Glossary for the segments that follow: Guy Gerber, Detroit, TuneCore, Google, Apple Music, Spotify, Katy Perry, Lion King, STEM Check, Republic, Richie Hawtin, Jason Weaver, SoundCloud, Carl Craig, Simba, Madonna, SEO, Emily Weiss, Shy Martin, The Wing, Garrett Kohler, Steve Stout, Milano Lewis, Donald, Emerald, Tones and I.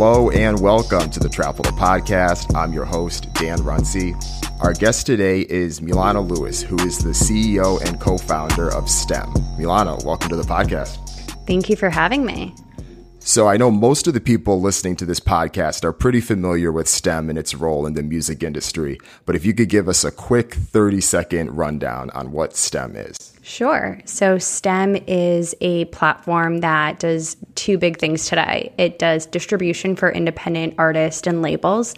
Hello and welcome to the Traveler Podcast. I'm your host, Dan Runcie. Our guest today is Milano Lewis, who is the CEO and co-founder of STEM. Milano, welcome to the podcast. Thank you for having me. So I know most of the people listening to this podcast are pretty familiar with STEM and its role in the music industry, but if you could give us a quick 30-second rundown on what STEM is. Sure. So STEM is a platform that does two big things today. It does distribution for independent artists and labels,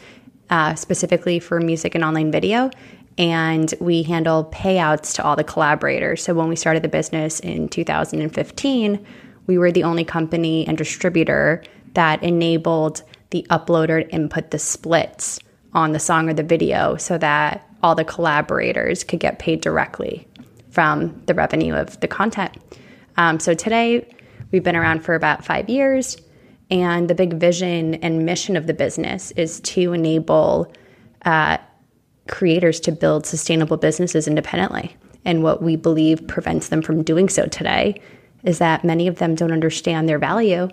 specifically for music and online video, and we handle payouts to all the collaborators. So when we started the business in 2015, we were the only company and distributor that enabled the uploader to input the splits on the song or the video so that all the collaborators could get paid directly from the revenue of the content. So today, we've been around for about 5 years, and the big vision and mission of the business is to enable creators to build sustainable businesses independently. And what we believe prevents them from doing so today is that many of them don't understand their value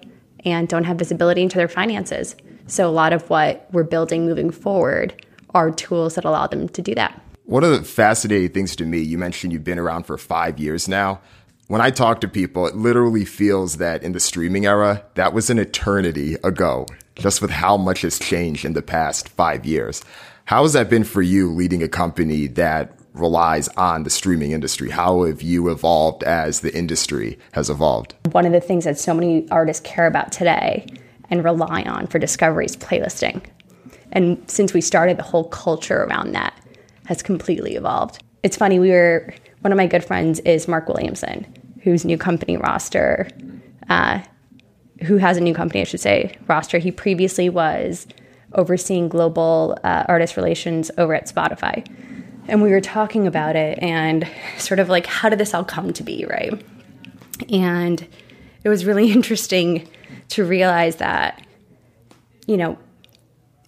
and don't have visibility into their finances. So a lot of what we're building moving forward are tools that allow them to do that. One of the fascinating things to me, you mentioned you've been around for 5 years now. When I talk to people, it literally feels that in the streaming era, that was an eternity ago, just with how much has changed in the past 5 years. How has that been for you leading a company that relies on the streaming industry? How have you evolved as the industry has evolved? One of the things that so many artists care about today and rely on for discovery is playlisting. And since we started, the whole culture around that has completely evolved. It's funny, one of my good friends is Mark Williamson, whose new company, Roster, Roster. He previously was overseeing global artist relations over at Spotify. And we were talking about it and sort of like, how did this all come to be, right? And it was really interesting to realize that, you know,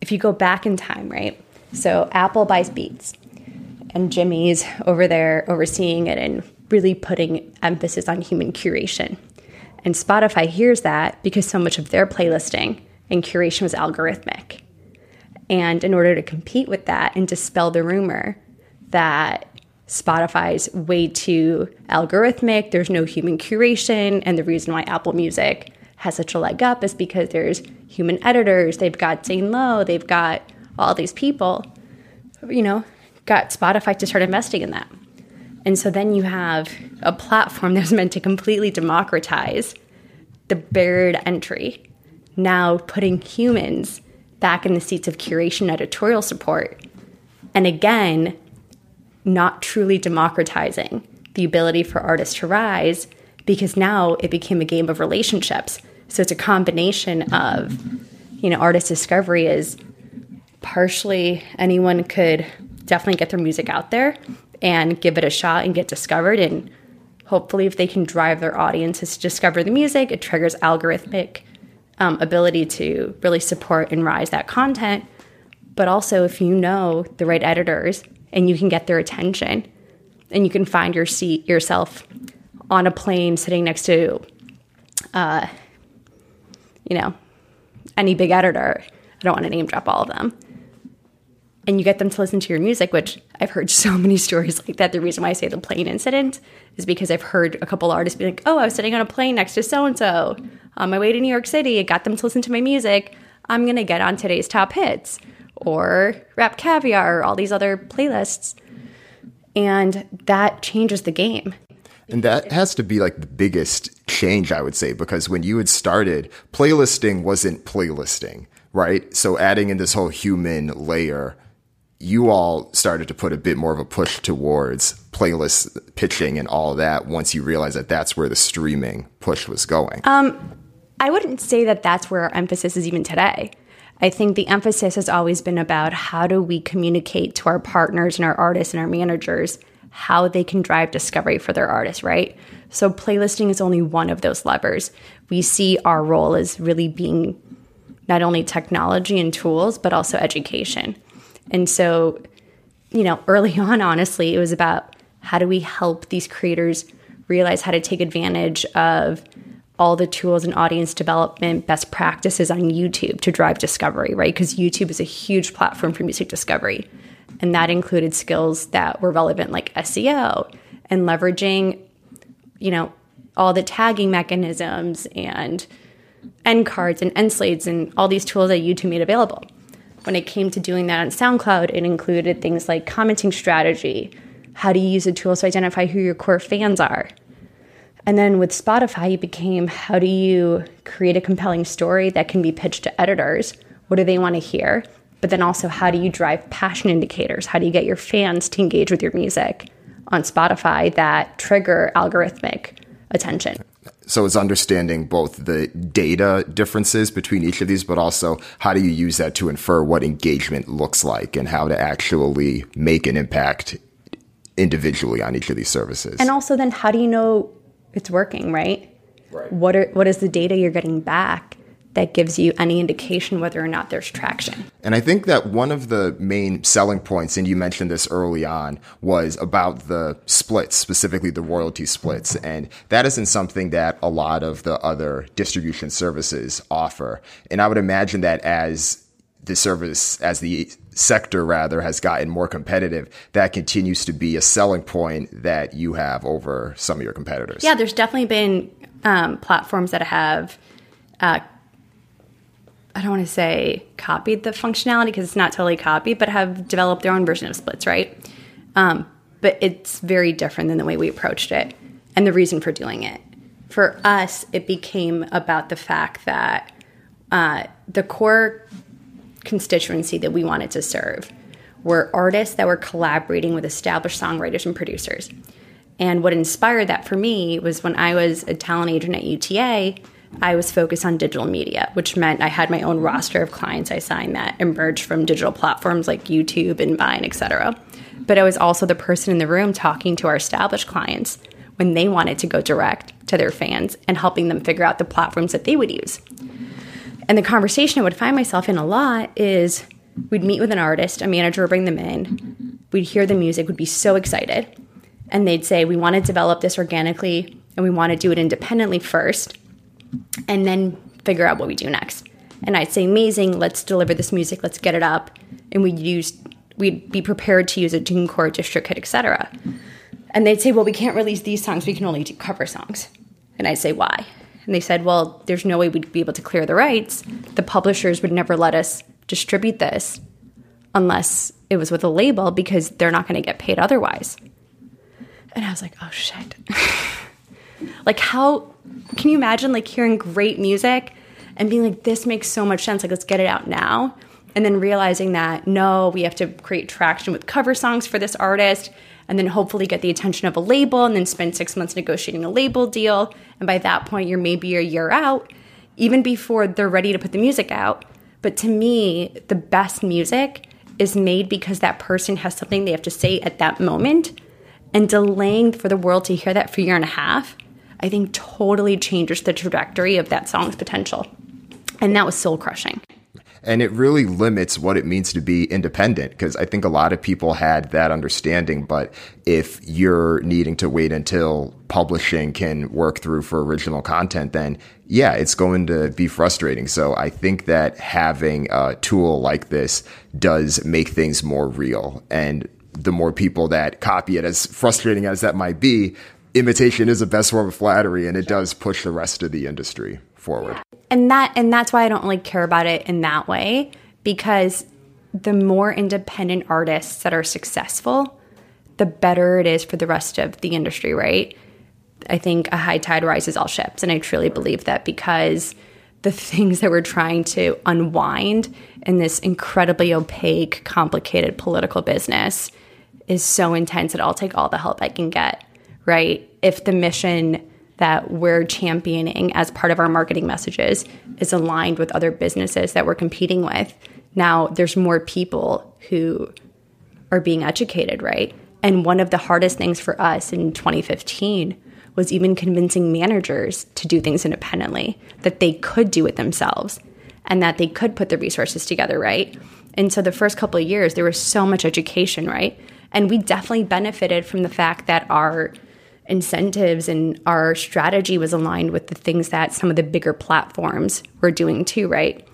if you go back in time, right? So Apple buys Beats and Jimmy's over there overseeing it and really putting emphasis on human curation. And Spotify hears that because so much of their playlisting and curation was algorithmic. And in order to compete with that and dispel the rumor that Spotify's way too algorithmic, there's no human curation, and the reason why Apple Music has such a leg up is because there's human editors, they've got Zane Lowe, they've got all these people, you know, got Spotify to start investing in that. And so then you have a platform that's meant to completely democratize the barrier entry, now putting humans back in the seats of curation editorial support, and again, not truly democratizing the ability for artists to rise, because now it became a game of relationships. So it's a combination of, you know, artist discovery is partially anyone could definitely get their music out there and give it a shot and get discovered. And hopefully if they can drive their audiences to discover the music, it triggers algorithmic ability to really support and rise that content. But also if you know the right editors, and you can get their attention, and you can find your seat yourself on a plane sitting next to, you know, any big editor. I don't want to name drop all of them. And you get them to listen to your music, which I've heard so many stories like that. The reason why I say the plane incident is because I've heard a couple artists be like, oh, I was sitting on a plane next to so-and-so on my way to New York City. I got them to listen to my music. I'm going to get on today's top hits, or Rap Caviar, or all these other playlists. And that changes the game. And that has to be like the biggest change, I would say, because when you had started, playlisting wasn't playlisting, right? So adding in this whole human layer, you all started to put a bit more of a push towards playlist pitching and all that once you realized that that's where the streaming push was going. I wouldn't say that that's where our emphasis is even today. I think the emphasis has always been about how do we communicate to our partners and our artists and our managers how they can drive discovery for their artists, right? So playlisting is only one of those levers. We see our role as really being not only technology and tools, but also education. And so, you know, early on, honestly, it was about how do we help these creators realize how to take advantage of all the tools and audience development best practices on YouTube to drive discovery, right? Because YouTube is a huge platform for music discovery. And that included skills that were relevant, like SEO and leveraging, you know, all the tagging mechanisms and end cards and end slates and all these tools that YouTube made available. When it came to doing that on SoundCloud, it included things like commenting strategy, how to use the tools to identify who your core fans are. And then with Spotify, it became how do you create a compelling story that can be pitched to editors? What do they want to hear? But then also, how do you drive passion indicators? How do you get your fans to engage with your music on Spotify that trigger algorithmic attention? So it's understanding both the data differences between each of these, but also how do you use that to infer what engagement looks like and how to actually make an impact individually on each of these services. And also then how do you know it's working, right? What is the data you're getting back that gives you any indication whether or not there's traction? And I think that one of the main selling points, and you mentioned this early on, was about the splits, specifically the royalty splits. And that isn't something that a lot of the other distribution services offer. And I would imagine that as the sector has gotten more competitive, that continues to be a selling point that you have over some of your competitors. Yeah, there's definitely been platforms that have I don't want to say copied the functionality because it's not totally copied, but have developed their own version of splits, right? But it's very different than the way we approached it and the reason for doing it. For us, it became about the fact that the core constituency that we wanted to serve were artists that were collaborating with established songwriters and producers. And what inspired that for me was when I was a talent agent at UTA, I was focused on digital media, which meant I had my own roster of clients I signed that emerged from digital platforms like YouTube and Vine, etc. But I was also the person in the room talking to our established clients when they wanted to go direct to their fans and helping them figure out the platforms that they would use. And the conversation I would find myself in a lot is we'd meet with an artist, a manager would bring them in, we'd hear the music, we'd be so excited. And they'd say, we want to develop this organically and we want to do it independently first, and then figure out what we do next. And I'd say, amazing, let's deliver this music, let's get it up. And we'd be prepared to use a TuneCore, DistroKid, etc. And they'd say, well, we can't release these songs, we can only do cover songs. And I'd say, why? And they said, well, there's no way we'd be able to clear the rights. The publishers would never let us distribute this unless it was with a label because they're not going to get paid otherwise. And I was like, oh, shit. Like, how can you imagine, like, hearing great music and being like, this makes so much sense, like, let's get it out now, and then realizing that, no, we have to create traction with cover songs for this artist and then hopefully get the attention of a label and then spend 6 months negotiating a label deal, and by that point you're maybe a year out, even before they're ready to put the music out. But to me, the best music is made because that person has something they have to say at that moment, and delaying for the world to hear that for a year and a half, I think totally changes the trajectory of that song's potential. And that was soul crushing. And it really limits what it means to be independent, because I think a lot of people had that understanding. But if you're needing to wait until publishing can work through for original content, then yeah, it's going to be frustrating. So I think that having a tool like this does make things more real. And the more people that copy it, as frustrating as that might be, imitation is the best form of flattery, and it does push the rest of the industry forward. And that's why I don't really care about it in that way, because the more independent artists that are successful, the better it is for the rest of the industry, right? I think a high tide rises all ships, and I truly believe that, because the things that we're trying to unwind in this incredibly opaque, complicated political business is so intense that I'll take all the help I can get. Right? If the mission that we're championing as part of our marketing messages is aligned with other businesses that we're competing with, now there's more people who are being educated, right? And one of the hardest things for us in 2015 was even convincing managers to do things independently, that they could do it themselves and that they could put the resources together, right? And so the first couple of years, there was so much education, right? And we definitely benefited from the fact that our incentives and our strategy was aligned with the things that some of the bigger platforms were doing too, right?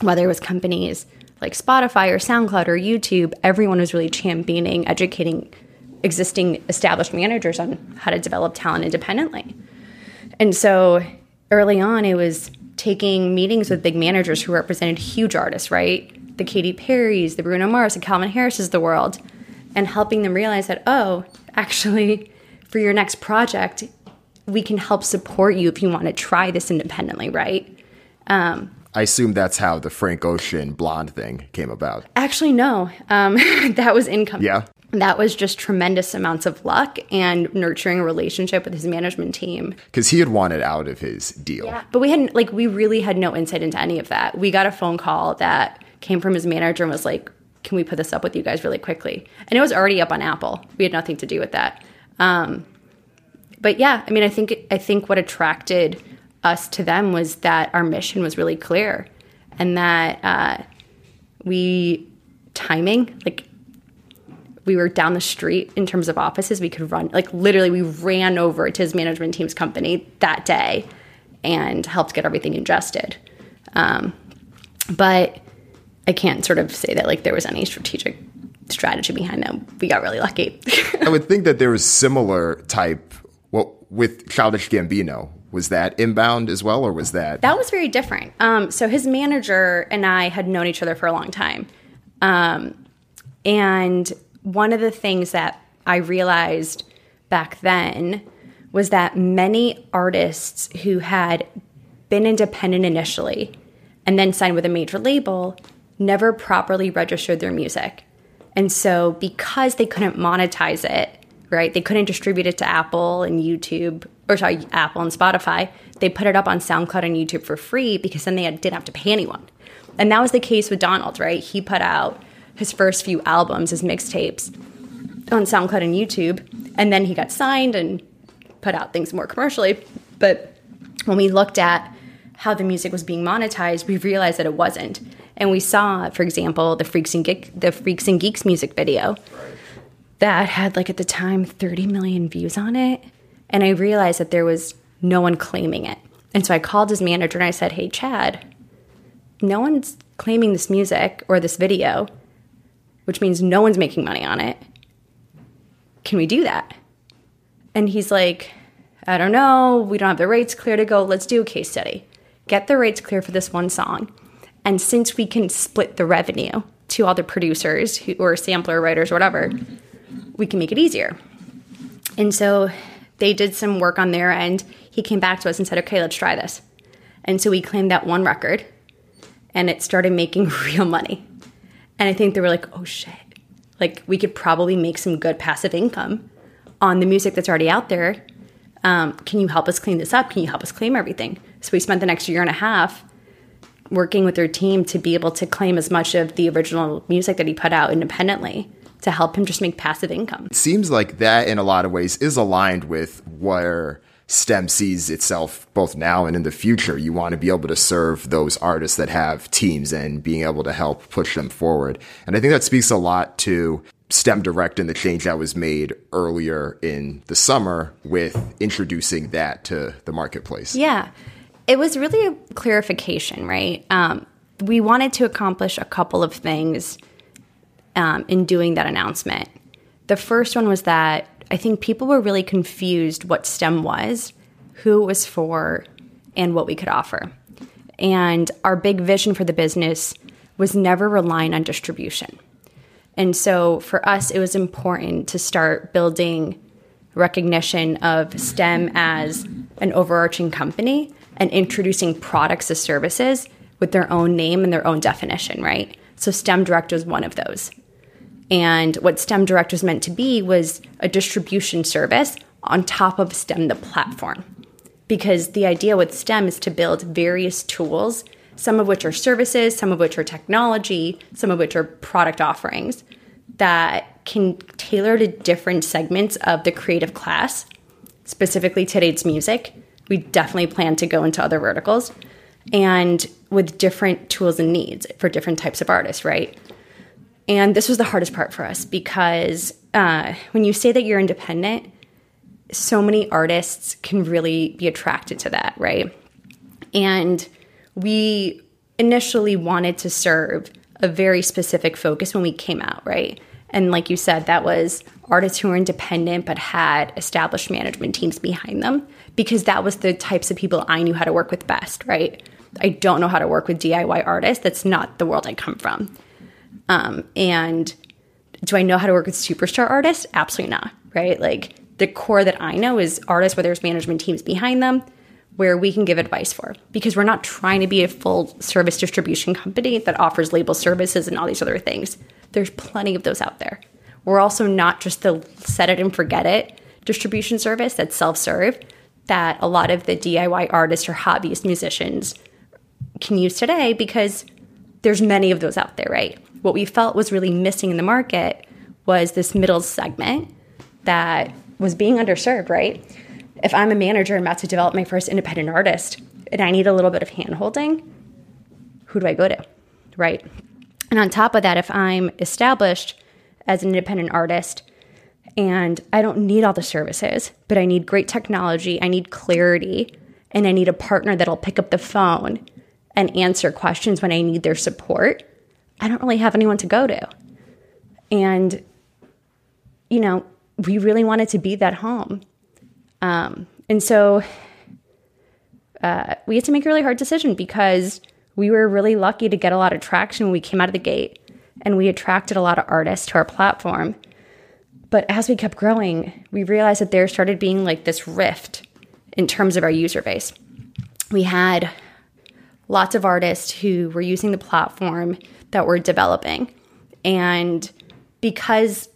Whether it was companies like Spotify or SoundCloud or YouTube, everyone was really championing, educating existing established managers on how to develop talent independently. And so early on, it was taking meetings with big managers who represented huge artists, right? The Katy Perrys, the Bruno Mars, the Calvin Harris's of the world, and helping them realize that, oh, actually, for your next project, we can help support you if you want to try this independently, right? I assume that's how the Frank Ocean blonde thing came about. Actually, no. That was income. Yeah. That was just tremendous amounts of luck and nurturing a relationship with his management team. Because he had wanted out of his deal. Yeah. But we really had no insight into any of that. We got a phone call that came from his manager and was like, can we put this up with you guys really quickly? And it was already up on Apple. We had nothing to do with that. But yeah, I mean, I think what attracted us to them was that our mission was really clear and that we were down the street in terms of offices. We could run, literally we ran over to his management team's company that day and helped get everything ingested. But I can't sort of say that there was any strategy behind them. We got really lucky. I would think that there was similar type, with Childish Gambino. Was that inbound as well, or was that? That was very different. So his manager and I had known each other for a long time. And one of the things that I realized back then was that many artists who had been independent initially and then signed with a major label never properly registered their music. And so because they couldn't monetize it, right, they couldn't distribute it to Apple and Spotify, they put it up on SoundCloud and YouTube for free because then they didn't have to pay anyone. And that was the case with Donald, right? He put out his first few albums, his mixtapes, on SoundCloud and YouTube, and then he got signed and put out things more commercially. But when we looked at how the music was being monetized, we realized that it wasn't. And we saw, for example, the Freaks and Geeks music video that had, at the time, 30 million views on it. And I realized that there was no one claiming it. And so I called his manager and I said, hey, Chad, no one's claiming this music or this video, which means no one's making money on it. Can we do that? And he's like, I don't know. We don't have the rights clear to go. Let's do a case study. Get the rights clear for this one song. And since we can split the revenue to all the producers or sampler writers or whatever, we can make it easier. And so they did some work on their end. He came back to us and said, okay, let's try this. And so we claimed that one record, and it started making real money. And I think they were like, oh, shit. We could probably make some good passive income on the music that's already out there. Can you help us clean this up? Can you help us claim everything? So we spent the next year and a half working with their team to be able to claim as much of the original music that he put out independently to help him just make passive income. It seems like that, in a lot of ways, is aligned with where STEM sees itself both now and in the future. You want to be able to serve those artists that have teams and being able to help push them forward. And I think that speaks a lot to STEM Direct and the change that was made earlier in the summer with introducing that to the marketplace. Yeah, it was really a clarification, right? We wanted to accomplish a couple of things in doing that announcement. The first one was that I think people were really confused what STEM was, who it was for, and what we could offer. And our big vision for the business was never relying on distribution. And so for us, it was important to start building recognition of STEM as an overarching company and introducing products as services with their own name and their own definition, right? So STEM Direct was one of those. And what STEM Direct was meant to be was a distribution service on top of STEM, the platform. Because the idea with STEM is to build various tools, some of which are services, some of which are technology, some of which are product offerings that can tailor to different segments of the creative class, specifically today's music. We definitely plan to go into other verticals and with different tools and needs for different types of artists, right? And this was the hardest part for us because when you say that you're independent, so many artists can really be attracted to that, right? And we initially wanted to serve a very specific focus when we came out, right? And like you said, that was artists who were independent but had established management teams behind them, because that was the types of people I knew how to work with best, right? I don't know how to work with DIY artists. That's not the world I come from. And do I know how to work with superstar artists? Absolutely not, right? Like, the core that I know is artists where there's management teams behind them where we can give advice for, because we're not trying to be a full service distribution company that offers label services and all these other things. There's plenty of those out there. We're also not just the set it and forget it distribution service that's self-serve that a lot of the DIY artists or hobbyist musicians can use today, because there's many of those out there, right? What we felt was really missing in the market was this middle segment that was being underserved, right? If I'm a manager and about to develop my first independent artist and I need a little bit of hand-holding, who do I go to, right? And on top of that, if I'm established as an independent artist and I don't need all the services, but I need great technology, I need clarity, and I need a partner that'll pick up the phone and answer questions when I need their support, I don't really have anyone to go to. And, you know, we really wanted to be that home. And so we had to make a really hard decision, because we were really lucky to get a lot of traction when we came out of the gate, and we attracted a lot of artists to our platform. But as we kept growing, we realized that there started being like this rift in terms of our user base. We had lots of artists who were using the platform that were developing, and because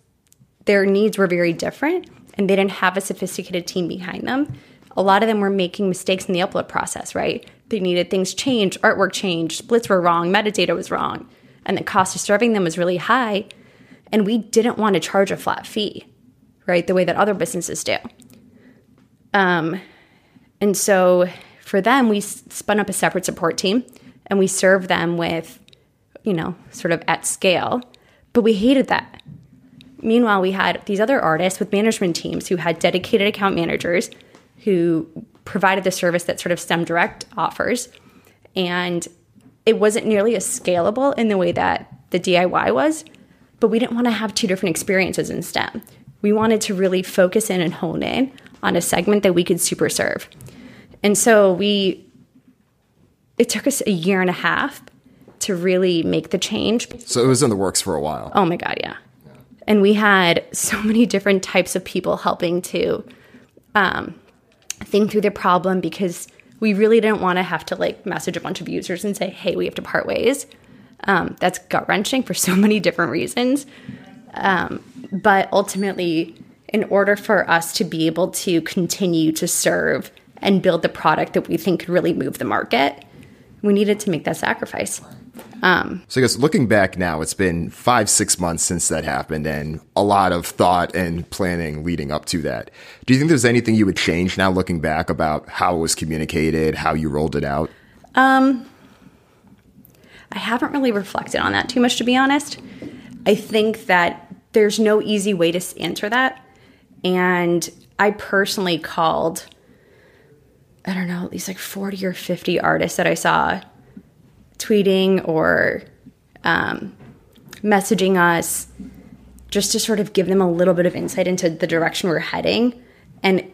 their needs were very different and they didn't have a sophisticated team behind them, a lot of them were making mistakes in the upload process, right? They needed things changed, artwork changed, splits were wrong, metadata was wrong, and the cost of serving them was really high. And we didn't want to charge a flat fee, right, the way that other businesses do. And so for them, we spun up a separate support team, and we served them with, you know, sort of at scale. But we hated that. Meanwhile, we had these other artists with management teams who had dedicated account managers who provided the service that sort of STEM Direct offers. And it wasn't nearly as scalable in the way that the DIY was, but we didn't want to have two different experiences in STEM. We wanted to really focus in and hone in on a segment that we could super serve. And so it took us a year and a half to really make the change. So it was in the works for a while. Oh my God, yeah. And we had so many different types of people helping to think through the problem, because we really didn't want to have to like message a bunch of users and say, hey, we have to part ways. That's gut-wrenching for so many different reasons. But ultimately, in order for us to be able to continue to serve and build the product that we think could really move the market, we needed to make that sacrifice. So I guess looking back now, it's been 5-6 months since that happened, and a lot of thought and planning leading up to that. Do you think there's anything you would change now looking back about how it was communicated, how you rolled it out? I haven't really reflected on that too much, to be honest. I think that there's no easy way to answer that. And I personally called, I don't know, at least like 40 or 50 artists that I saw tweeting or messaging us just to sort of give them a little bit of insight into the direction we're heading. And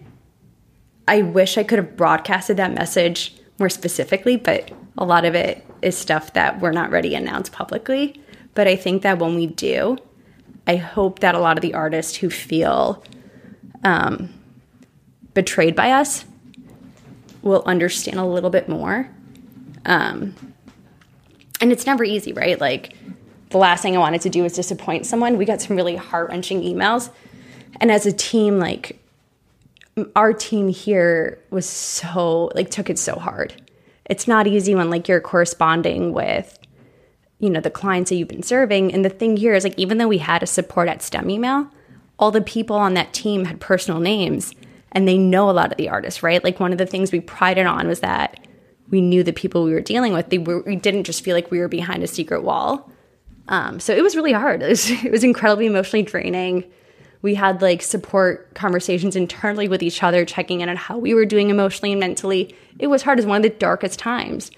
I wish I could have broadcasted that message more specifically, but a lot of it is stuff that we're not ready to announce publicly. But I think that when we do, I hope that a lot of the artists who feel betrayed by us will understand a little bit more. And it's never easy, right? Like, the last thing I wanted to do was disappoint someone. We got some really heart-wrenching emails. And as a team, like, our team here was so, like, took it so hard. It's not easy when, like, you're corresponding with, you know, the clients that you've been serving. And the thing here is, like, even though we had a support at STEM email, all the people on that team had personal names. And they know a lot of the artists, right? Like, one of the things we prided on was that we knew the people we were dealing with. We didn't just feel like we were behind a secret wall. So it was really hard. It was incredibly emotionally draining. We had like support conversations internally with each other, checking in on how we were doing emotionally and mentally. It was hard. It was one of the darkest times.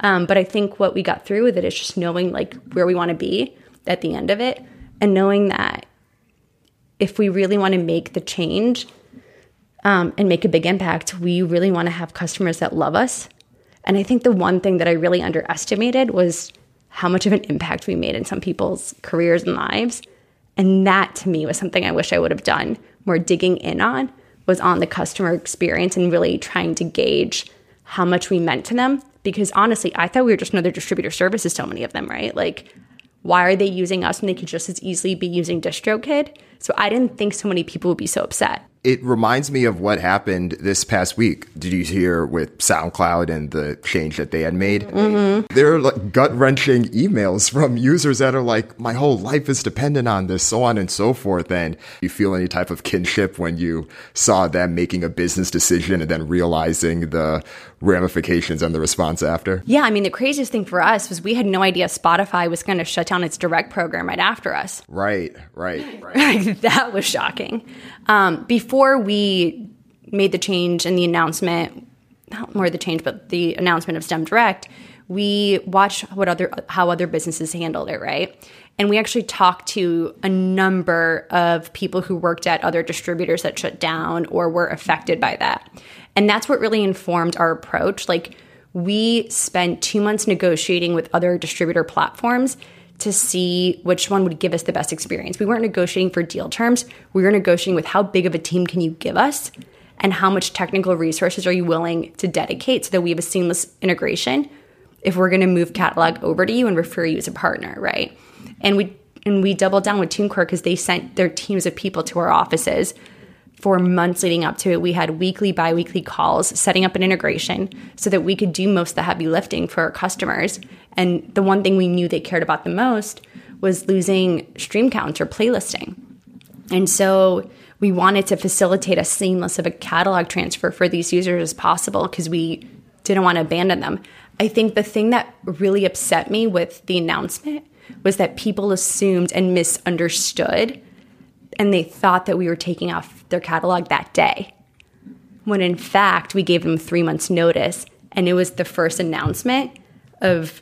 But I think what we got through with it is just knowing like where we want to be at the end of it, and knowing that if we really want to make the change and make a big impact, we really want to have customers that love us. And I think the one thing that I really underestimated was how much of an impact we made in some people's careers and lives. And that to me was something I wish I would have done more digging in on, was on the customer experience and really trying to gauge how much we meant to them. Because honestly, I thought we were just another distributor services, so many of them, right? Like, why are they using us when they could just as easily be using DistroKid? So I didn't think so many people would be so upset. It reminds me of what happened this past week. Did you hear with SoundCloud and the change that they had made? Mm-hmm. There are like gut-wrenching emails from users that are like, my whole life is dependent on this, so on and so forth. And you feel any type of kinship when you saw them making a business decision and then realizing the ramifications and the response after? Yeah, I mean, the craziest thing for us was we had no idea Spotify was going to shut down its direct program right after us. Right. That was shocking. Before we made the change and the announcement, not more the change, but the announcement of STEM Direct, we watched how other businesses handled it, right? And we actually talked to a number of people who worked at other distributors that shut down or were affected by that. And that's what really informed our approach. Like, we spent 2 months negotiating with other distributor platforms to see which one would give us the best experience. We weren't negotiating for deal terms. We were negotiating with how big of a team can you give us and how much technical resources are you willing to dedicate so that we have a seamless integration if we're going to move catalog over to you and refer you as a partner, right? And we doubled down with TuneCore because they sent their teams of people to our offices. For months leading up to it, we had weekly, bi-weekly calls setting up an integration so that we could do most of the heavy lifting for our customers. And the one thing we knew they cared about the most was losing stream counts or playlisting. And so we wanted to facilitate as seamless of a catalog transfer for these users as possible because we didn't want to abandon them. I think the thing that really upset me with the announcement was that people assumed and misunderstood, and they thought that we were taking off their catalog that day, when in fact we gave them 3 months notice, and it was the first announcement of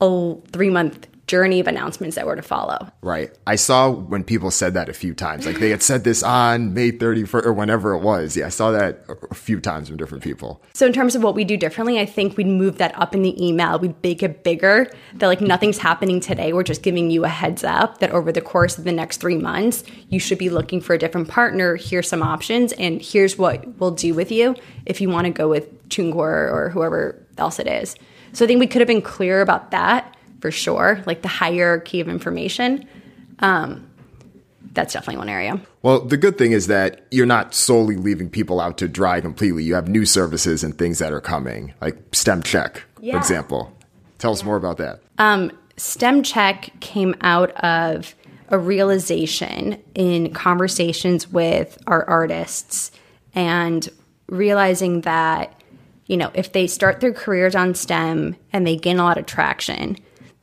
a 3-month journey of announcements that were to follow. Right. I saw when people said that a few times, like they had said this on May 31st or whenever it was. Yeah, I saw that a few times from different people. So in terms of what we do differently, I think we'd move that up in the email. We'd make it bigger, that like nothing's happening today. We're just giving you a heads up that over the course of the next 3 months, you should be looking for a different partner. Here's some options and here's what we'll do with you if you want to go with TuneCore or whoever else it is. So I think we could have been clearer about that, for sure, like the hierarchy of information. That's definitely one area. Well, the good thing is that you're not solely leaving people out to dry completely. You have new services and things that are coming, like STEM Check, for example. Tell us more about that. STEM Check came out of a realization in conversations with our artists and realizing that, you know, if they start their careers on STEM and they gain a lot of traction,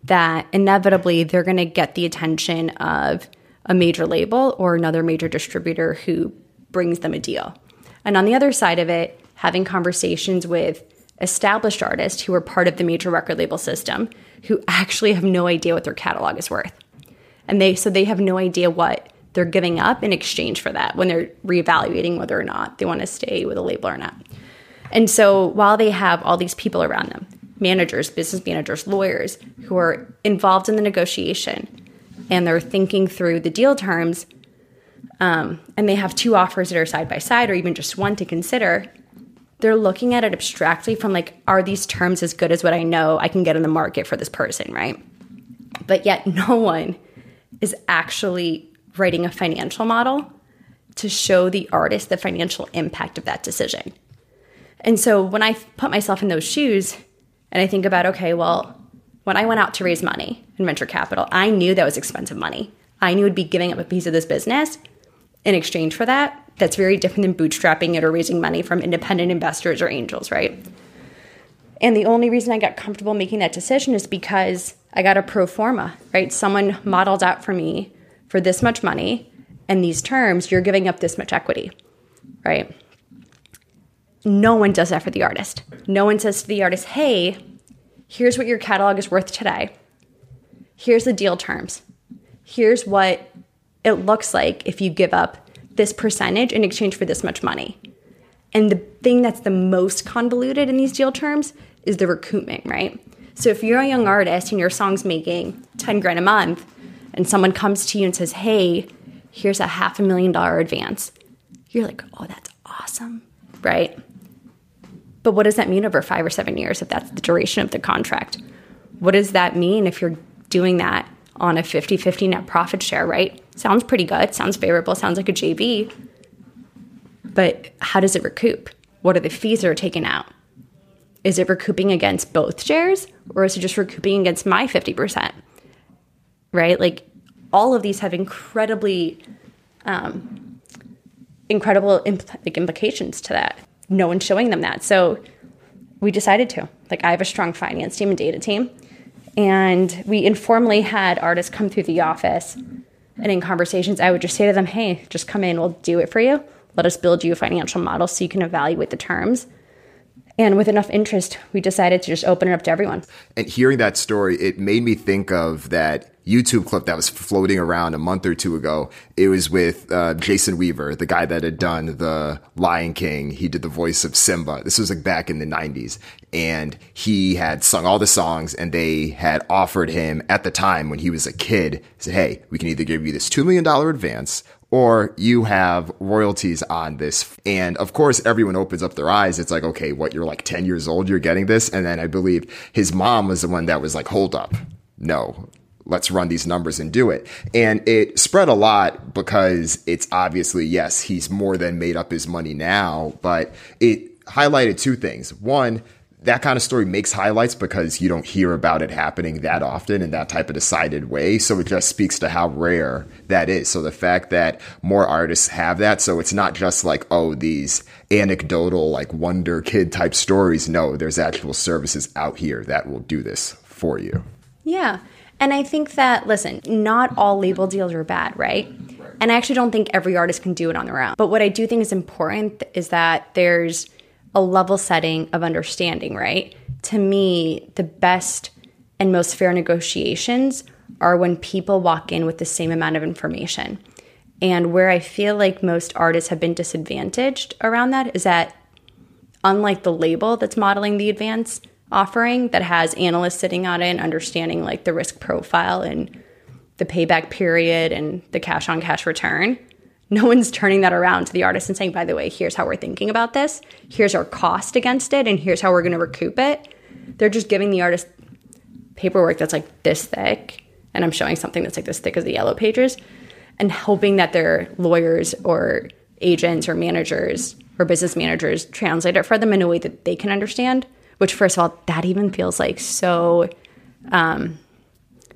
that inevitably they're going to get the attention of a major label or another major distributor who brings them a deal. And on the other side of it, having conversations with established artists who are part of the major record label system who actually have no idea what their catalog is worth. And they have no idea what they're giving up in exchange for that when they're reevaluating whether or not they want to stay with a label or not. And so while they have all these people around them, managers, business managers, lawyers who are involved in the negotiation and they're thinking through the deal terms, and they have two offers that are side by side or even just one to consider, they're looking at it abstractly from like, are these terms as good as what I know I can get in the market for this person, right? But yet no one is actually writing a financial model to show the artist the financial impact of that decision. And so when I put myself in those shoes and I think about, okay, well, when I went out to raise money in venture capital, I knew that was expensive money. I knew I'd be giving up a piece of this business in exchange for that. That's very different than bootstrapping it or raising money from independent investors or angels, right? And the only reason I got comfortable making that decision is because I got a pro forma, right? Someone modeled out for me for this much money, and these terms, you're giving up this much equity, right? No one does that for the artist. No one says to the artist, hey, here's what your catalog is worth today. Here's the deal terms. Here's what it looks like if you give up this percentage in exchange for this much money. And the thing that's the most convoluted in these deal terms is the recoupment, right? So if you're a young artist and your song's making $10,000 a month and someone comes to you and says, hey, here's a $500,000 advance, you're like, oh, that's awesome, right? But what does that mean over 5 or 7 years if that's the duration of the contract? What does that mean if you're doing that on a 50-50 net profit share, right? Sounds pretty good, sounds favorable, sounds like a JV, but how does it recoup? What are the fees that are taken out? Is it recouping against both shares, or is it just recouping against my 50%, right? Like, all of these have incredible implications to that. No one's showing them that. So we decided to. Like, I have a strong finance team and data team, and we informally had artists come through the office, and in conversations, I would just say to them, hey, just come in, we'll do it for you. Let us build you a financial model so you can evaluate the terms. And with enough interest, we decided to just open it up to everyone. And hearing that story, it made me think of that YouTube clip that was floating around a month or two ago. It was with Jason Weaver, the guy that had done the Lion King. He did the voice of Simba. This was like back in the 90s. And he had sung all the songs, and they had offered him at the time when he was a kid, said, hey, we can either give you this $2 million advance, or you have royalties on this. And of course, everyone opens up their eyes. It's like, okay, what, you're like 10 years old, you're getting this? And then I believe his mom was the one that was like, hold up, no, let's run these numbers and do it. And it spread a lot because it's obviously, yes, he's more than made up his money now, but it highlighted two things. One, that kind of story makes highlights because you don't hear about it happening that often in that type of decided way. So it just speaks to how rare that is. So the fact that more artists have that. So it's not just like, oh, these anecdotal, like wonder kid type stories. No, there's actual services out here that will do this for you. Yeah. And I think that, listen, not all label deals are bad, right? And I actually don't think every artist can do it on their own. But what I do think is important is that there's a level setting of understanding, right? To me, the best and most fair negotiations are when people walk in with the same amount of information. And where I feel like most artists have been disadvantaged around that is that, unlike the label that's modeling the advance offering that has analysts sitting on it and understanding like the risk profile and the payback period and the cash on cash return, no one's turning that around to the artist and saying, by the way, here's how we're thinking about this. Here's our cost against it. And here's how we're going to recoup it. They're just giving the artist paperwork that's like this thick. And I'm showing something that's like this thick as the yellow pages and hoping that their lawyers or agents or managers or business managers translate it for them in a way that they can understand, which, first of all, that even feels like so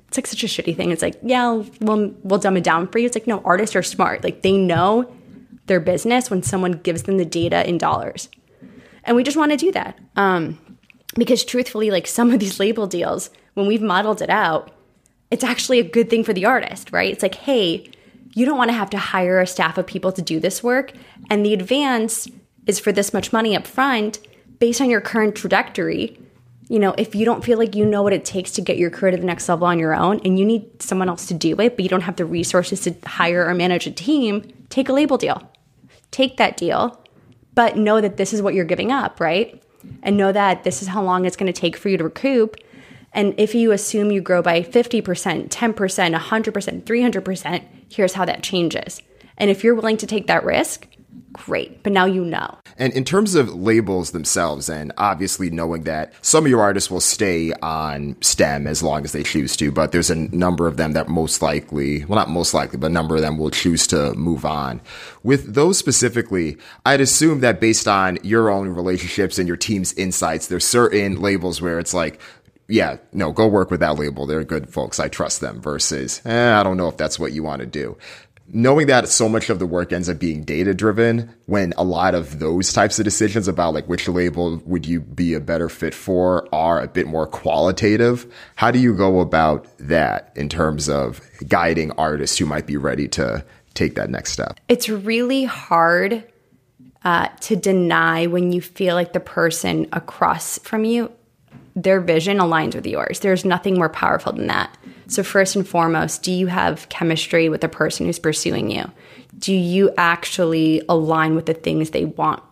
it's like such a shitty thing. It's like, yeah, we'll dumb it down for you. It's like, no, artists are smart. Like, they know their business when someone gives them the data in dollars. And we just want to do that. Because truthfully, like, some of these label deals, when we've modeled it out, it's actually a good thing for the artist, right? It's like, hey, you don't want to have to hire a staff of people to do this work. And the advance is for this much money up front based on your current trajectory. You know, if you don't feel like you know what it takes to get your career to the next level on your own and you need someone else to do it, but you don't have the resources to hire or manage a team, take a label deal. Take that deal, but know that this is what you're giving up, right? And know that this is how long it's going to take for you to recoup. And if you assume you grow by 50%, 10%, 100%, 300%, here's how that changes. And if you're willing to take that risk, great, but now you know. And in terms of labels themselves, and obviously knowing that some of your artists will stay on STEM as long as they choose to, but there's a number of them that most likely, well, not most likely, but a number of them will choose to move on. With those specifically, I'd assume that based on your own relationships and your team's insights, there's certain labels where it's like, yeah, no, go work with that label. They're good folks. I trust them versus, I don't know if that's what you want to do. Knowing that so much of the work ends up being data driven, when a lot of those types of decisions about like which label would you be a better fit for are a bit more qualitative, how do you go about that in terms of guiding artists who might be ready to take that next step. It's really hard to deny when you feel like the person across from you, their vision aligns with yours. There's nothing more powerful than that. So first and foremost, do you have chemistry with the person who's pursuing you? Do you actually align with the things they want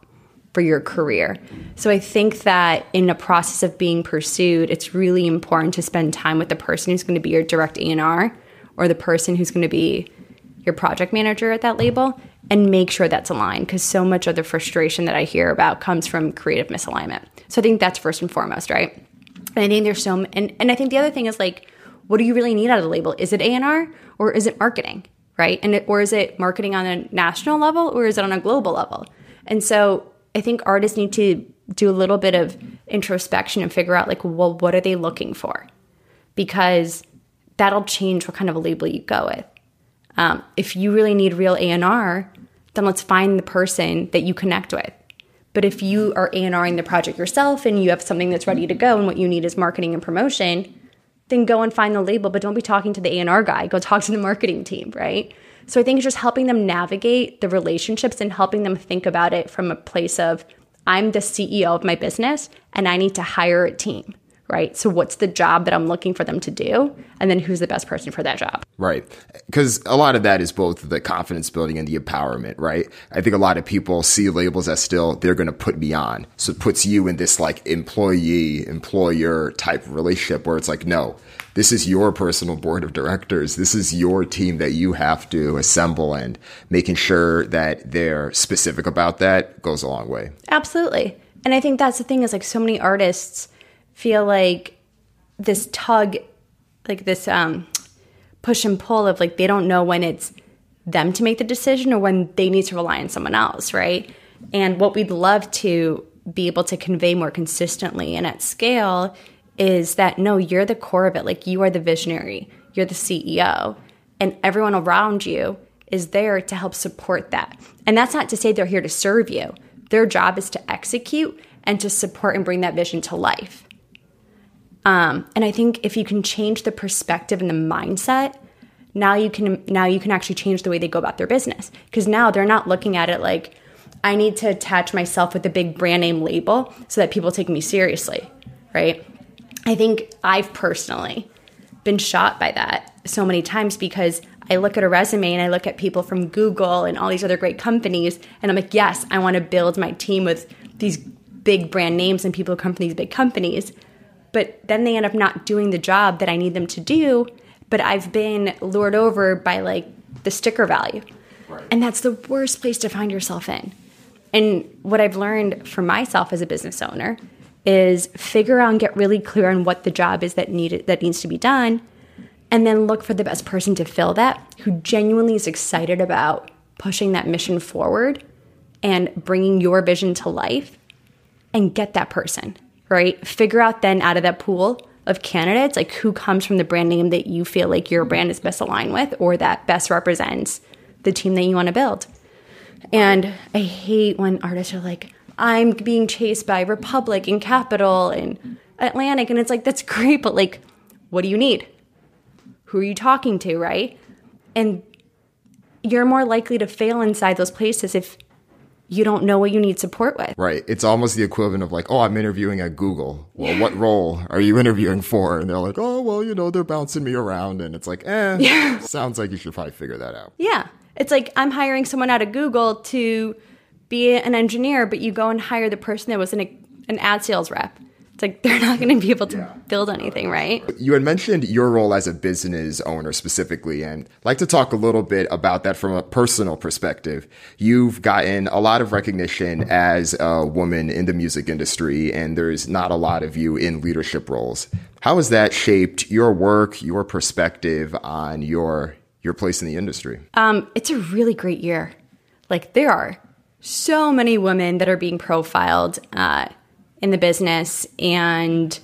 for your career? So I think that in the process of being pursued, it's really important to spend time with the person who's going to be your direct A&R or the person who's going to be your project manager at that label, and make sure that's aligned, because so much of the frustration that I hear about comes from creative misalignment. So I think that's first and foremost, right? And I think there's so and I think the other thing is, like, what do you really need out of the label? Is it A&R or is it marketing, right? Or is it marketing on a national level or is it on a global level? And so I think artists need to do a little bit of introspection and figure out, like, well, what are they looking for? Because that'll change what kind of a label you go with. If you really need real A&R, then let's find the person that you connect with. But if you are A&Ring the project yourself and you have something that's ready to go and what you need is marketing and promotion, then go and find the label. But don't be talking to the A&R guy. Go talk to the marketing team, right? So I think it's just helping them navigate the relationships and helping them think about it from a place of, I'm the CEO of my business and I need to hire a team, right? So what's the job that I'm looking for them to do? And then who's the best person for that job? Right. Because a lot of that is both the confidence building and the empowerment, right? I think a lot of people see labels as still, they're going to put me on. So it puts you in this like employee, employer type relationship where it's like, no, this is your personal board of directors. This is your team that you have to assemble, and making sure that they're specific about that goes a long way. Absolutely. And I think that's the thing is, like, so many artists feel like this tug, like this push and pull of, like, they don't know when it's them to make the decision or when they need to rely on someone else, right? And what we'd love to be able to convey more consistently and at scale is that, no, you're the core of it. Like, you are the visionary. You're the CEO. And everyone around you is there to help support that. And that's not to say they're here to serve you. Their job is to execute and to support and bring that vision to life. And I think if you can change the perspective and the mindset, now you can actually change the way they go about their business. Because now they're not looking at it like, I need to attach myself with a big brand name label so that people take me seriously, right? I think I've personally been shot by that so many times, because I look at a resume and I look at people from Google and all these other great companies, and I'm like, yes, I want to build my team with these big brand names and people who come from these big companies. But then they end up not doing the job that I need them to do, but I've been lured over by, like, the sticker value. Right. And that's the worst place to find yourself in. And what I've learned for myself as a business owner is figure out and get really clear on what the job is that needs to be done, and then look for the best person to fill that, who genuinely is excited about pushing that mission forward and bringing your vision to life, and get that person. Right? Figure out then out of that pool of candidates, like, who comes from the brand name that you feel like your brand is best aligned with, or that best represents the team that you want to build. And I hate when artists are like, I'm being chased by Republic and Capitol and Atlantic. And it's like, that's great, but, like, what do you need? Who are you talking to, right? And you're more likely to fail inside those places if you don't know what you need support with. Right. It's almost the equivalent of, like, oh, I'm interviewing at Google. Well, what role are you interviewing for? And they're like, oh, well, you know, they're bouncing me around. And it's like, sounds like you should probably figure that out. Yeah. It's like, I'm hiring someone out of Google to be an engineer, but you go and hire the person that was an ad sales rep. It's like, they're not going to be able to build anything, right? You had mentioned your role as a business owner specifically, and I'd like to talk a little bit about that from a personal perspective. You've gotten a lot of recognition as a woman in the music industry, and there's not a lot of you in leadership roles. How has that shaped your work, your perspective on your place in the industry? It's a really great year. Like, there are so many women that are being profiled in the business, and,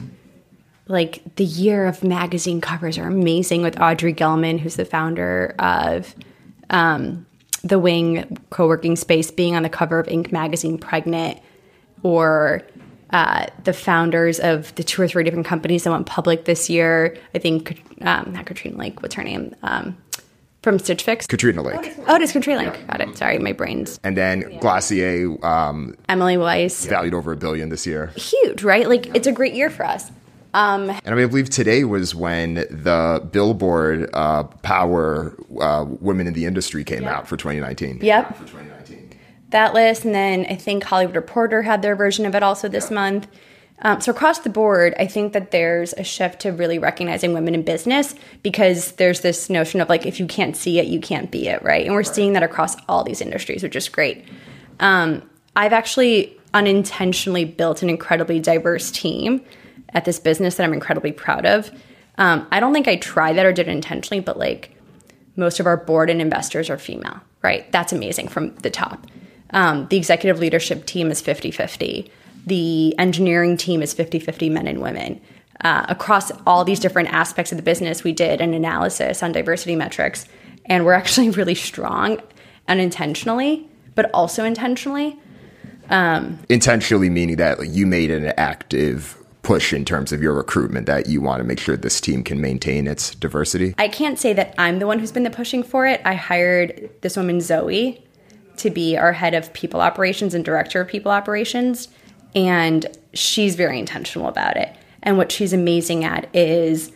like, the year of magazine covers are amazing with Audrey Gelman, who's the founder of The Wing co-working space, being on the cover of Inc. magazine pregnant, or the founders of the 2 or 3 different companies that went public this year. I think, not Katrina Lake, what's her name? From Stitch Fix? Katrina Lake. Oh, it is Katrina Lake. Yeah. Got it. Sorry, my brain's... And then Glossier. Emily Weiss. Valued over $1 billion this year. Huge, right? Like, it's a great year for us. And I believe today was when the Billboard Power Women in the Industry came out for 2019. Yep. For 2019. That list, and then I think Hollywood Reporter had their version of it also this month. So across the board, I think that there's a shift to really recognizing women in business because there's this notion of like, if you can't see it, you can't be it, right? And we're seeing that across all these industries, which is great. I've actually unintentionally built an incredibly diverse team at this business that I'm incredibly proud of. I don't think I tried that or did it intentionally, but like most of our board and investors are female, right? That's amazing from the top. The executive leadership team is 50-50. The engineering team is 50-50 men and women. Across all these different aspects of the business, we did an analysis on diversity metrics, and we're actually really strong unintentionally, but also intentionally. Intentionally meaning that like, you made an active push in terms of your recruitment that you want to make sure this team can maintain its diversity? I can't say that I'm the one who's been the pushing for it. I hired this woman, Zoe, to be our head of people operations and director of people operations. And she's very intentional about it. And what she's amazing at is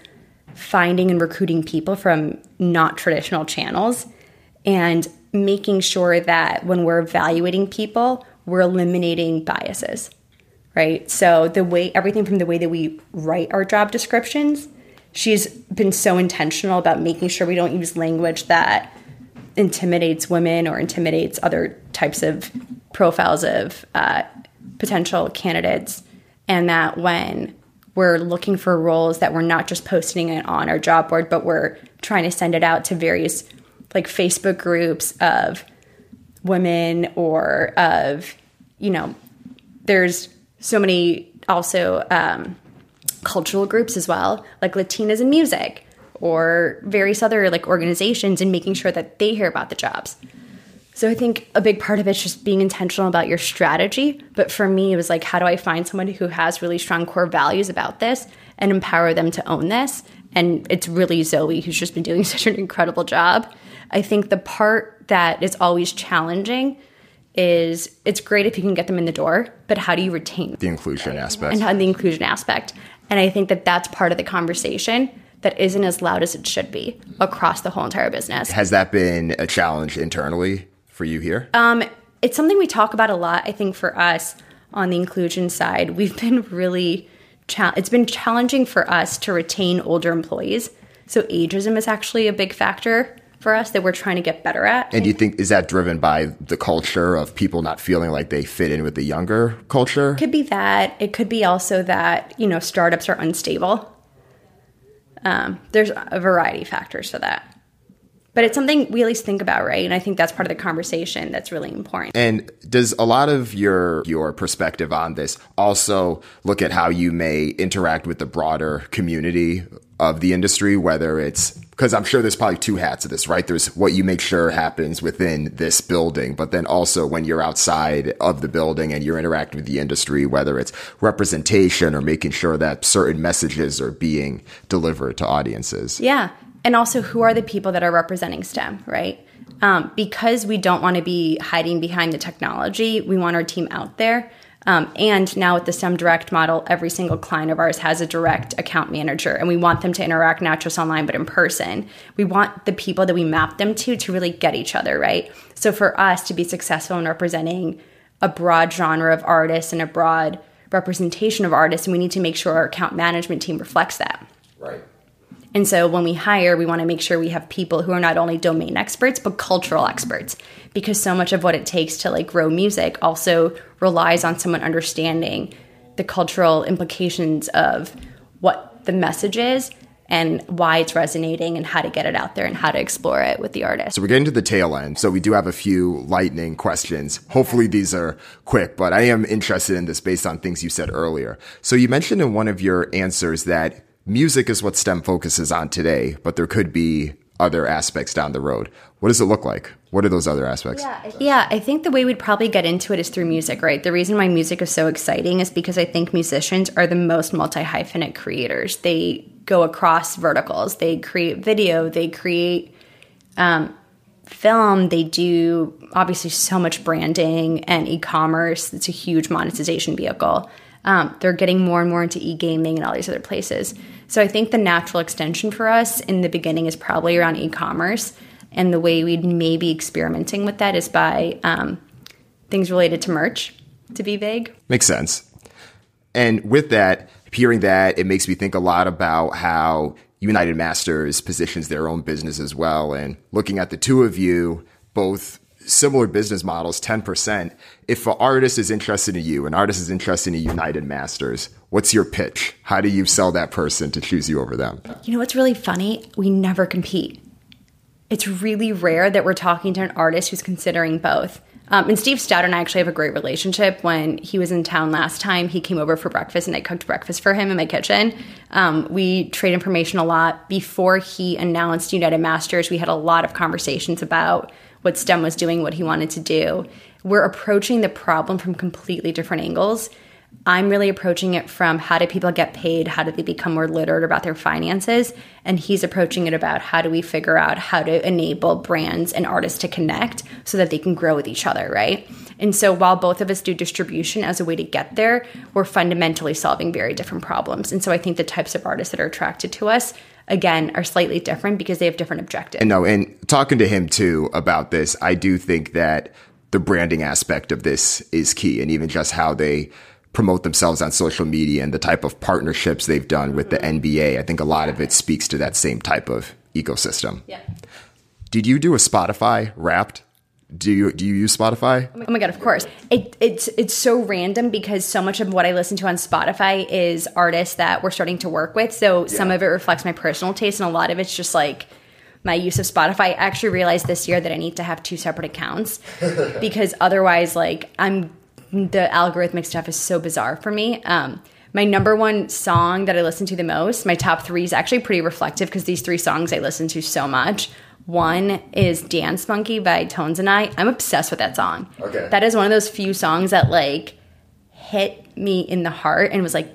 finding and recruiting people from not traditional channels and making sure that when we're evaluating people, we're eliminating biases, right? So the way everything from the way that we write our job descriptions, she's been so intentional about making sure we don't use language that intimidates women or intimidates other types of profiles of potential candidates, and that when we're looking for roles that we're not just posting it on our job board, but we're trying to send it out to various like Facebook groups of women or of, you know, there's so many also cultural groups as well, like Latinas in music or various other like organizations, and making sure that they hear about the jobs. So I think a big part of it's just being intentional about your strategy. But for me, it was like, how do I find someone who has really strong core values about this and empower them to own this? And it's really Zoe who's just been doing such an incredible job. I think the part that is always challenging is it's great if you can get them in the door, but how do you retain the inclusion aspect? And the inclusion aspect. And I think that that's part of the conversation that isn't as loud as it should be across the whole entire business. Has that been a challenge internally for you here? It's something we talk about a lot. I think for us on the inclusion side, we've been really it's been challenging for us to retain older employees. So ageism is actually a big factor for us that we're trying to get better at. And do you think, is that driven by the culture of people not feeling like they fit in with the younger culture? Could be that. It could be also that, you know, startups are unstable. There's a variety of factors for that. But it's something we at least think about, right? And I think that's part of the conversation that's really important. And does a lot of your perspective on this also look at how you may interact with the broader community of the industry, whether it's, because I'm sure there's probably two hats of this, right? There's what you make sure happens within this building, but then also when you're outside of the building and you're interacting with the industry, whether it's representation or making sure that certain messages are being delivered to audiences. Yeah. And also, who are the people that are representing STEM, right? Because we don't want to be hiding behind the technology, we want our team out there. And now with the STEM Direct model, every single client of ours has a direct account manager, and we want them to interact not just online, but in person. We want the people that we map them to really get each other, right? So for us to be successful in representing a broad genre of artists and a broad representation of artists, and we need to make sure our account management team reflects that. Right. And so when we hire, we want to make sure we have people who are not only domain experts, but cultural experts, because so much of what it takes to like grow music also relies on someone understanding the cultural implications of what the message is and why it's resonating and how to get it out there and how to explore it with the artist. So we're getting to the tail end. So we do have a few lightning questions. Hopefully these are quick, but I am interested in this based on things you said earlier. So you mentioned in one of your answers that music is what STEM focuses on today, but there could be other aspects down the road. What does it look like? What are those other aspects? Yeah, I think the way we'd probably get into it is through music, right? The reason why music is so exciting is because I think musicians are the most multi-hyphenate creators. They go across verticals. They create video. They create Film, they do obviously so much branding and e-commerce. It's a huge monetization vehicle. They're getting more and more into e-gaming and all these other places. So I think the natural extension for us in the beginning is probably around e-commerce. And the way we'd maybe experimenting with that is by things related to merch, to be vague. Makes sense. And with that, hearing that, it makes me think a lot about how United Masters positions their own business as well. And looking at the two of you, both similar business models, 10%. If an artist is interested in you, an artist is interested in United Masters, what's your pitch? How do you sell that person to choose you over them? You know what's really funny? We never compete. It's really rare that we're talking to an artist who's considering both. And Steve Stout and I actually have a great relationship. When he was in town last time, he came over for breakfast and I cooked breakfast for him in my kitchen. We trade information a lot. Before he announced United Masters, we had a lot of conversations about what STEM was doing, what he wanted to do. We're approaching the problem from completely different angles. I'm really approaching it from how do people get paid? How do they become more literate about their finances? And he's approaching it about how do we figure out how to enable brands and artists to connect so that they can grow with each other, right? And so while both of us do distribution as a way to get there, we're fundamentally solving very different problems. And so I think the types of artists that are attracted to us, again, are slightly different because they have different objectives. And no, and talking to him too about this, I do think that the branding aspect of this is key, and even just how they promote themselves on social media and the type of partnerships they've done with the NBA. I think a lot of it speaks to that same type of ecosystem. Yeah. Did you do a Spotify Wrapped? Do you use Spotify? Oh my God, of course. It's so random because so much of what I listen to on Spotify is artists that we're starting to work with. So some of it reflects my personal taste and a lot of it's just like my use of Spotify. I actually realized this year that I need to have two separate accounts because otherwise like the algorithmic stuff is so bizarre for me. My number one song that I listen to the most, my top three is actually pretty reflective because these three songs I listen to so much. One is Dance Monkey by Tones and I. I'm obsessed with that song. Okay. That is one of those few songs that like hit me in the heart and was like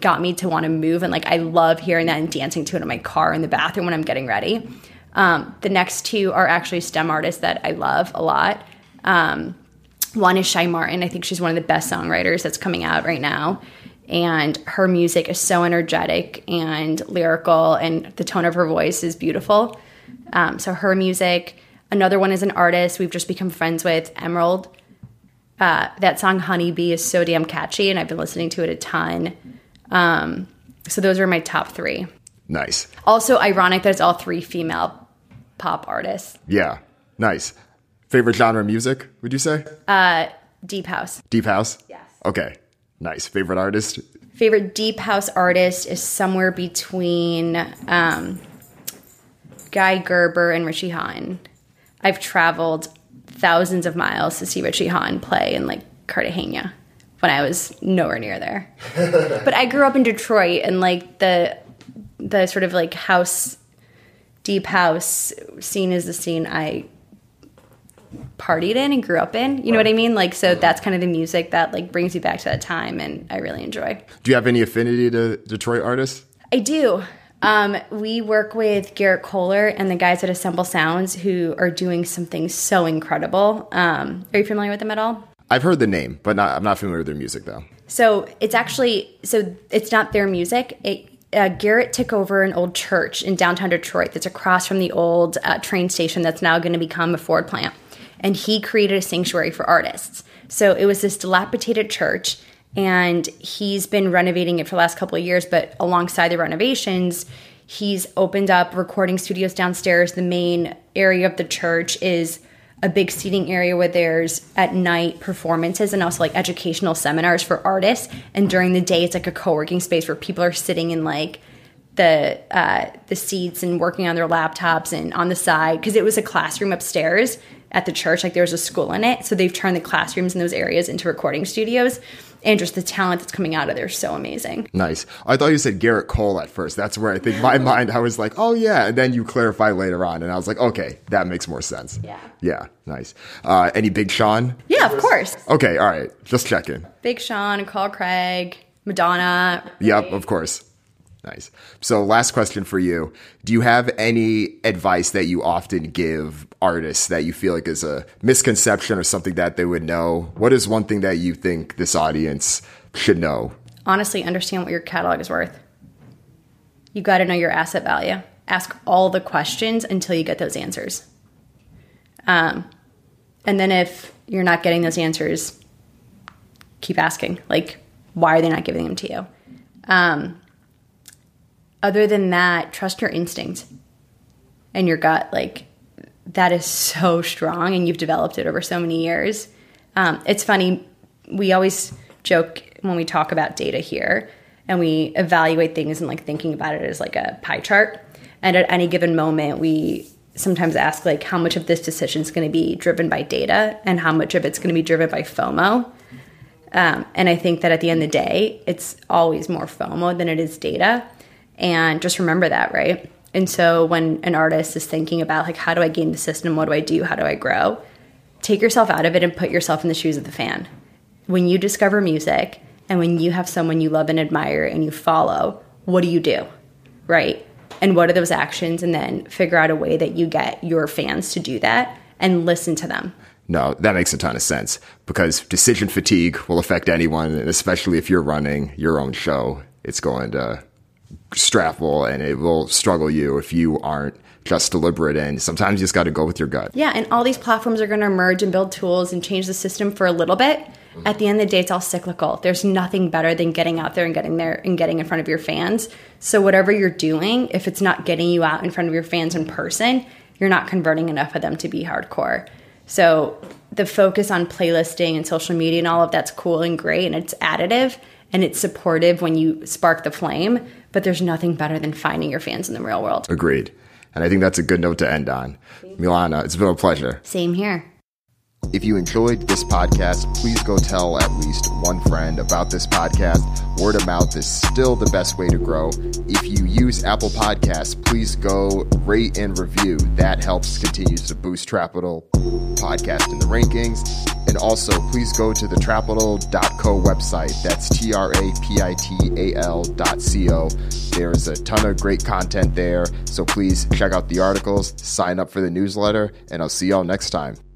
got me to want to move. And like I love hearing that and dancing to it in my car in the bathroom when I'm getting ready. The next two are actually STEM artists that I love a lot. One is Shy Martin. I think she's one of the best songwriters that's coming out right now. And her music is so energetic and lyrical, and the tone of her voice is beautiful. So her music. Another one is an artist we've just become friends with, Emerald. That song Honeybee is so damn catchy, and I've been listening to it a ton. So those are my top three. Nice. Also ironic that it's all three female pop artists. Yeah, nice. Favorite genre of music, would you say? Deep house. Deep house? Yes. Okay. Nice. Favorite artist? Favorite deep house artist is somewhere between Guy Gerber and Richie Hawtin. I've traveled thousands of miles to see Richie Hawtin play in like Cartagena when I was nowhere near there. But I grew up in Detroit, and like the sort of like house, deep house scene is the scene I partied in and grew up in, you know what I mean? Like, so that's kind of the music that like brings you back to that time, and I really enjoy. Do you have any affinity to Detroit artists? I do. We work with Garrett Kohler and the guys at Assemble Sounds, who are doing something so incredible. Are you familiar with them at all? I've heard the name, but I'm not familiar with their music though. So it's not their music. Garrett took over an old church in downtown Detroit that's across from the old train station that's now going to become a Ford plant. And he created a sanctuary for artists. So it was this dilapidated church, and he's been renovating it for the last couple of years. But alongside the renovations, he's opened up recording studios downstairs. The main area of the church is a big seating area where there's at night performances and also like educational seminars for artists. And during the day, it's like a co-working space where people are sitting in like the seats and working on their laptops and on the side, because it was a classroom upstairs at the church, like there was a school in it. So they've turned the classrooms in those areas into recording studios, and just the talent that's coming out of there is so amazing. Nice. I thought you said Garrett Cole at first. That's where I think my mind, I was like, oh yeah. And then you clarify later on, and I was like, okay, that makes more sense. Yeah. Yeah. Nice. Any Big Sean? Yeah, of course. Okay. All right. Just checking. Big Sean, Carl Craig, Madonna. Yep. Of course. Nice. So last question for you. Do you have any advice that you often give artists that you feel like is a misconception or something that they would know? What is one thing that you think this audience should know? Honestly, understand what your catalog is worth. You got to know your asset value. Ask all the questions until you get those answers. And then if you're not getting those answers, keep asking. Like, why are they not giving them to you? Other than that, trust your instinct and your gut. Like, that is so strong, and you've developed it over so many years. It's funny. We always joke when we talk about data here, and we evaluate things and like thinking about it as like a pie chart. And at any given moment, we sometimes ask like how much of this decision is going to be driven by data and how much of it's going to be driven by FOMO. And I think that at the end of the day, it's always more FOMO than it is data. And just remember that, right? And so when an artist is thinking about like, how do I game the system? What do I do? How do I grow? Take yourself out of it and put yourself in the shoes of the fan. When you discover music and when you have someone you love and admire and you follow, what do? Right? And what are those actions? And then figure out a way that you get your fans to do that and listen to them. No, that makes a ton of sense, because decision fatigue will affect anyone. And especially if you're running your own show, it's going to strapple and it will struggle you if you aren't just deliberate, and sometimes you just got to go with your gut. Yeah, and all these platforms are going to emerge and build tools and change the system for a little bit. At the end of the day, it's all cyclical. There's nothing better than getting out there and getting in front of your fans. So whatever you're doing, if it's not getting you out in front of your fans in person, you're not converting enough of them to be hardcore. So the focus on playlisting and social media and all of that's cool and great, and it's additive and it's supportive when you spark the flame, but there's nothing better than finding your fans in the real world. Agreed. And I think that's a good note to end on. Milano, it's been a pleasure. Same here. If you enjoyed this podcast, please go tell at least one friend about this podcast. Word of mouth is still the best way to grow. If you use Apple Podcasts, please go rate and review. That helps continues to boost Trapital Podcast in the rankings. And also, please go to the Trapital.co website. That's TRAPITAL.co. There is a ton of great content there. So please check out the articles, sign up for the newsletter, and I'll see y'all next time.